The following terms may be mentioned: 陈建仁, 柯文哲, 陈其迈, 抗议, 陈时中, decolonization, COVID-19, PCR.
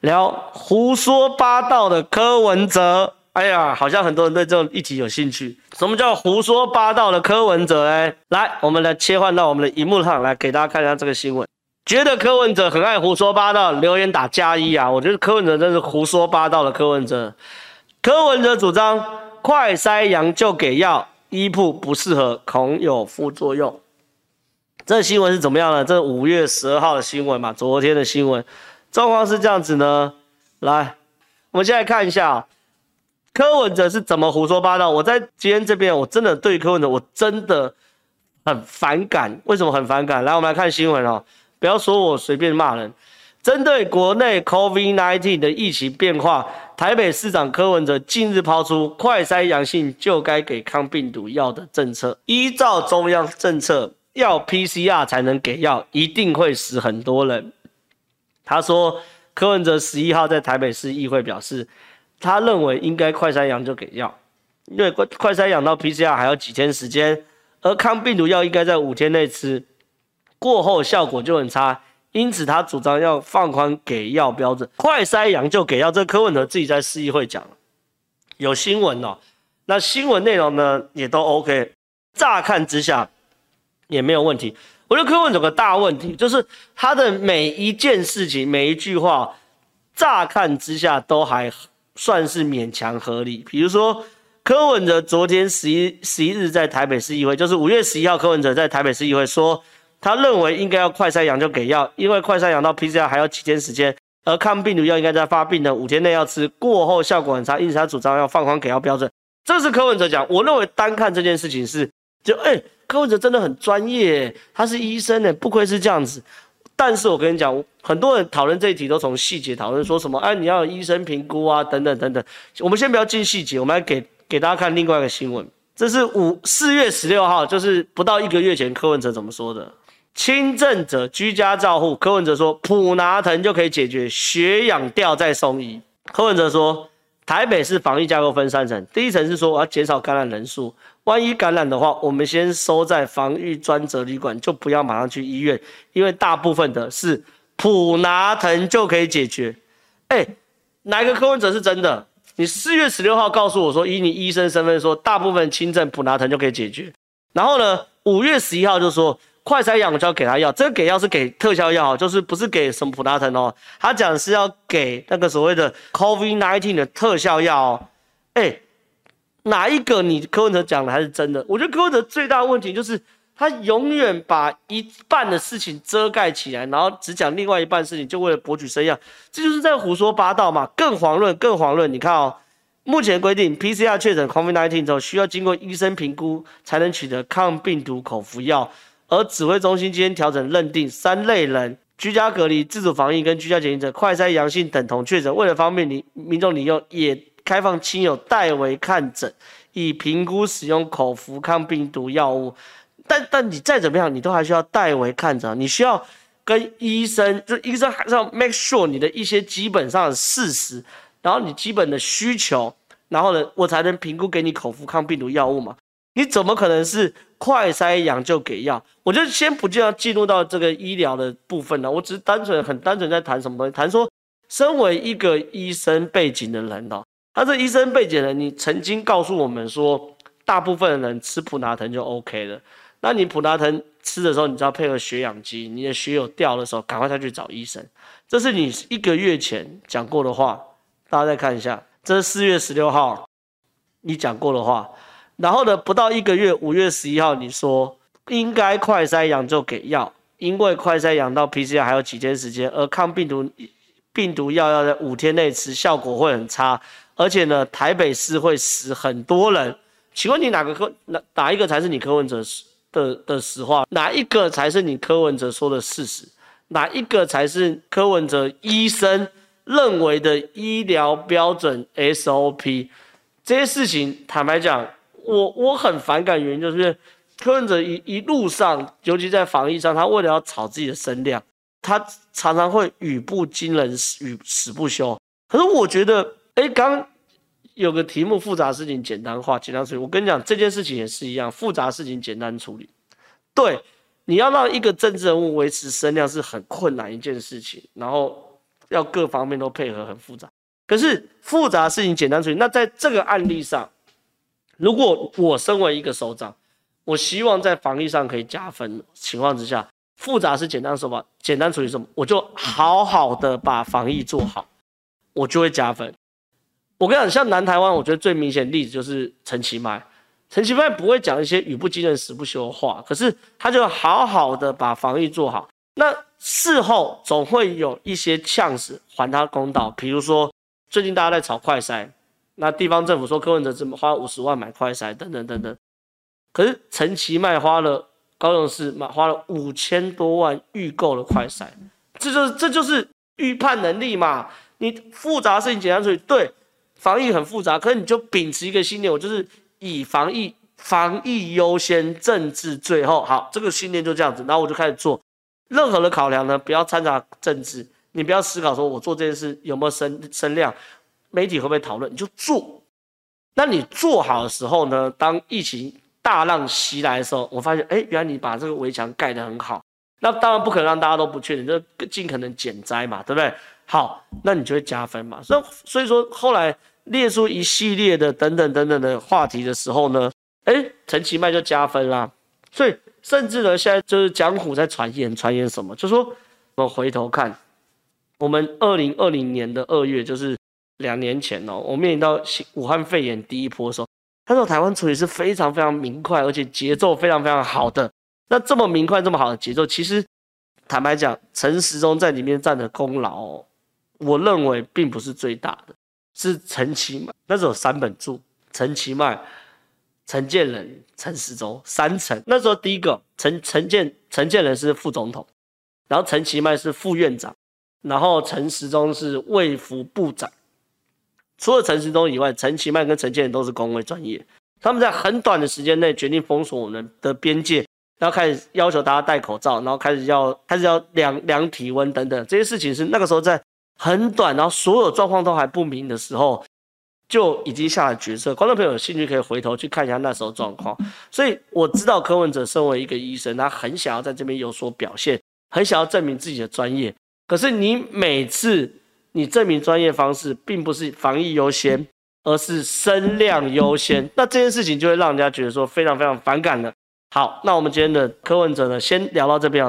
聊胡说八道的柯文哲。哎呀，好像很多人对这种议题有兴趣。什么叫胡说八道的柯文哲？来，我们来切换到我们的荧幕上来，给大家看一下这个新闻。觉得柯文哲很爱胡说八道，留言打加一啊！我觉得柯文哲真是胡说八道的柯文哲。柯文哲主张快筛阳就给药，医曝不适合，恐有副作用。这新闻是怎么样呢？这是5月12号的新闻嘛，昨天的新闻。状况是这样子呢，来，我们现在看一下啊。柯文哲是怎么胡说八道？我在今天这边，我真的对柯文哲，我真的很反感。为什么很反感？来，我们来看新闻哦。不要说我随便骂人。针对国内 COVID-19 的疫情变化，台北市长柯文哲近日抛出快筛阳性就该给抗病毒药的政策。依照中央政策，要 PCR 才能给药，一定会死很多人。他说，柯文哲11号在台北市议会表示，他认为应该快筛阳就给药，因为快筛阳到 PCR 还要几天时间，而抗病毒药应该在5天内吃，过后效果就很差，因此他主张要放宽给药标准，快筛阳就给药。这柯文哲自己在市议会讲有新闻哦，那新闻内容呢也都 OK， 乍看之下也没有问题。我觉得柯文哲有个大问题，就是他的每一件事情、每一句话，乍看之下都还算是勉强合理。比如说柯文哲昨天11日在台北市议会，就是5月11号柯文哲在台北市议会说，他认为应该要快筛阳就给药，因为快筛阳到 PCR 还要几天时间，而抗病毒药应该在发病的5天内要吃，过后效果很差，因此他主张要放宽给药标准。这是柯文哲讲。我认为单看这件事情是就柯文哲真的很专业，他是医生不愧是这样子。但是我跟你讲，很多人讨论这一题都从细节讨论，说什么你要有医生评估啊，等等等等。我们先不要进细节，我们来给大家看另外一个新闻。这是4月16号，就是不到1个月前柯文哲怎么说的。轻症者居家照护，柯文哲说普拿疼就可以解决，血氧掉再送医。柯文哲说，台北市防疫架构分3层，第1层是说我要减少感染人数，万一感染的话，我们先收在防疫专责旅馆，就不要马上去医院，因为大部分的是普拿疼就可以解决。哪个柯文哲是真的？你4月16号告诉我说，以你医生身份说，大部分轻症普拿疼就可以解决。然后呢，5月11号就说，快筛阳就要给他药，这个给药是给特效药，就是不是给什么普拿疼哦。他讲是要给那个所谓的 COVID-19 的特效药哦。哪一个你柯文哲讲的还是真的？我觉得柯文哲最大的问题就是他永远把一半的事情遮盖起来，然后只讲另外一半事情，就为了博取声量，这就是在胡说八道嘛。更遑论，你看哦，目前规定 PCR 确诊 COVID-19 之后，需要经过医生评估才能取得抗病毒口服药。而指挥中心今天调整认定，3类人：居家隔离、自主防疫跟居家检疫者，快筛阳性等同确诊。为了方便民众利用，也开放亲友代为看诊，以评估使用口服抗病毒药物。但你再怎么样，你都还需要代为看诊，你需要跟医生，就医生还是要 make sure 你的一些基本上的事实，然后你基本的需求，然后呢，我才能评估给你口服抗病毒药物嘛。你怎么可能是快筛阳就给药？我就先不就要进入到这个医疗的部分了，我只是很单纯在谈什么东西，谈说身为一个医生背景的人哦，他这医生背景的人，你曾经告诉我们说，大部分的人吃普拿疼就 OK 了。那你普拿疼吃的时候，你只要配合血氧机，你的血有掉的时候，赶快下去找医生。这是你1个月前讲过的话，大家再看一下，这是4月16号你讲过的话。然后呢，不到1个月，5月11号你说应该快筛阳就给药，因为快筛阳到 PCR 还有几天时间，而抗病毒药要在5天内吃，效果会很差，而且呢，台北市会死很多人。请问你哪一个才是你柯文哲的实话？哪一个才是你柯文哲说的事实？哪一个才是柯文哲医生认为的医疗标准 SOP？ 这些事情，坦白讲，我很反感，原因就是柯文哲一路上，尤其在防疫上，他为了要炒自己的声量，他常常会语不惊人死不休。可是我觉得，刚有个题目，复杂事情简单化，简单处理。我跟你讲，这件事情也是一样，复杂事情简单处理。对，你要让一个政治人物维持声量是很困难一件事情，然后要各方面都配合，很复杂。可是复杂的事情简单处理。那在这个案例上，如果我身为一个首长，我希望在防疫上可以加分情况之下，复杂是简单手法，简单处理什么，我就好好的把防疫做好，我就会加分。我跟你讲，像南台湾，我觉得最明显的例子就是陈其迈。陈其迈不会讲一些语不惊人死不休的话，可是他就好好的把防疫做好。那事后总会有一些呛死还他公道，比如说最近大家在炒快筛，那地方政府说柯文哲怎么花50万买快筛等等等等，可是陈其迈花了高雄市花了5000多万预购了快筛，这就是预判能力嘛。你复杂事情简单处理，对，防疫很复杂，可是你就秉持一个信念，我就是以防疫优先，政治最后。好，这个信念就这样子，然后我就开始做。任何的考量呢，不要掺杂政治，你不要思考说我做这件事有没有声量，媒体会不会讨论，你就做。那你做好的时候呢，当疫情大浪袭来的时候，我发现，原来你把这个围墙盖得很好。那当然不可能让大家都不确定，就尽可能减灾嘛，对不对？好，那你就会加分嘛。所以说，后来列出一系列的等等等等的话题的时候呢，陈其迈就加分啦。所以。甚至呢，现在就是江湖在传言什么，就说我们回头看，我们2020年的2月，就是2年前哦，我面临到武汉肺炎第一波的时候，那时候台湾处理是非常非常明快，而且节奏非常非常好的。那这么明快、这么好的节奏，其实坦白讲，陈时中在里面占的功劳，我认为并不是最大的，是陈其迈。那时候有3本柱，陈其迈。陈建仁、陈时中3层，那时候第一个陈建仁是副总统，然后陈其迈是副院长，然后陈时中是卫福部长。除了陈时中以外，陈其迈跟陈建仁都是公卫专业，他们在很短的时间内决定封锁我们的边界，然后开始要求大家戴口罩，然后开始要量体温等等，这些事情是那个时候在很短，然后所有状况都还不明的时候。就已经下了决策，观众朋友有兴趣可以回头去看一下那时候状况。所以我知道柯文哲身为一个医生，他很想要在这边有所表现，很想要证明自己的专业。可是你每次你证明专业方式，并不是防疫优先，而是声量优先，那这件事情就会让人家觉得说非常非常反感了。好，那我们今天的柯文哲呢，先聊到这边。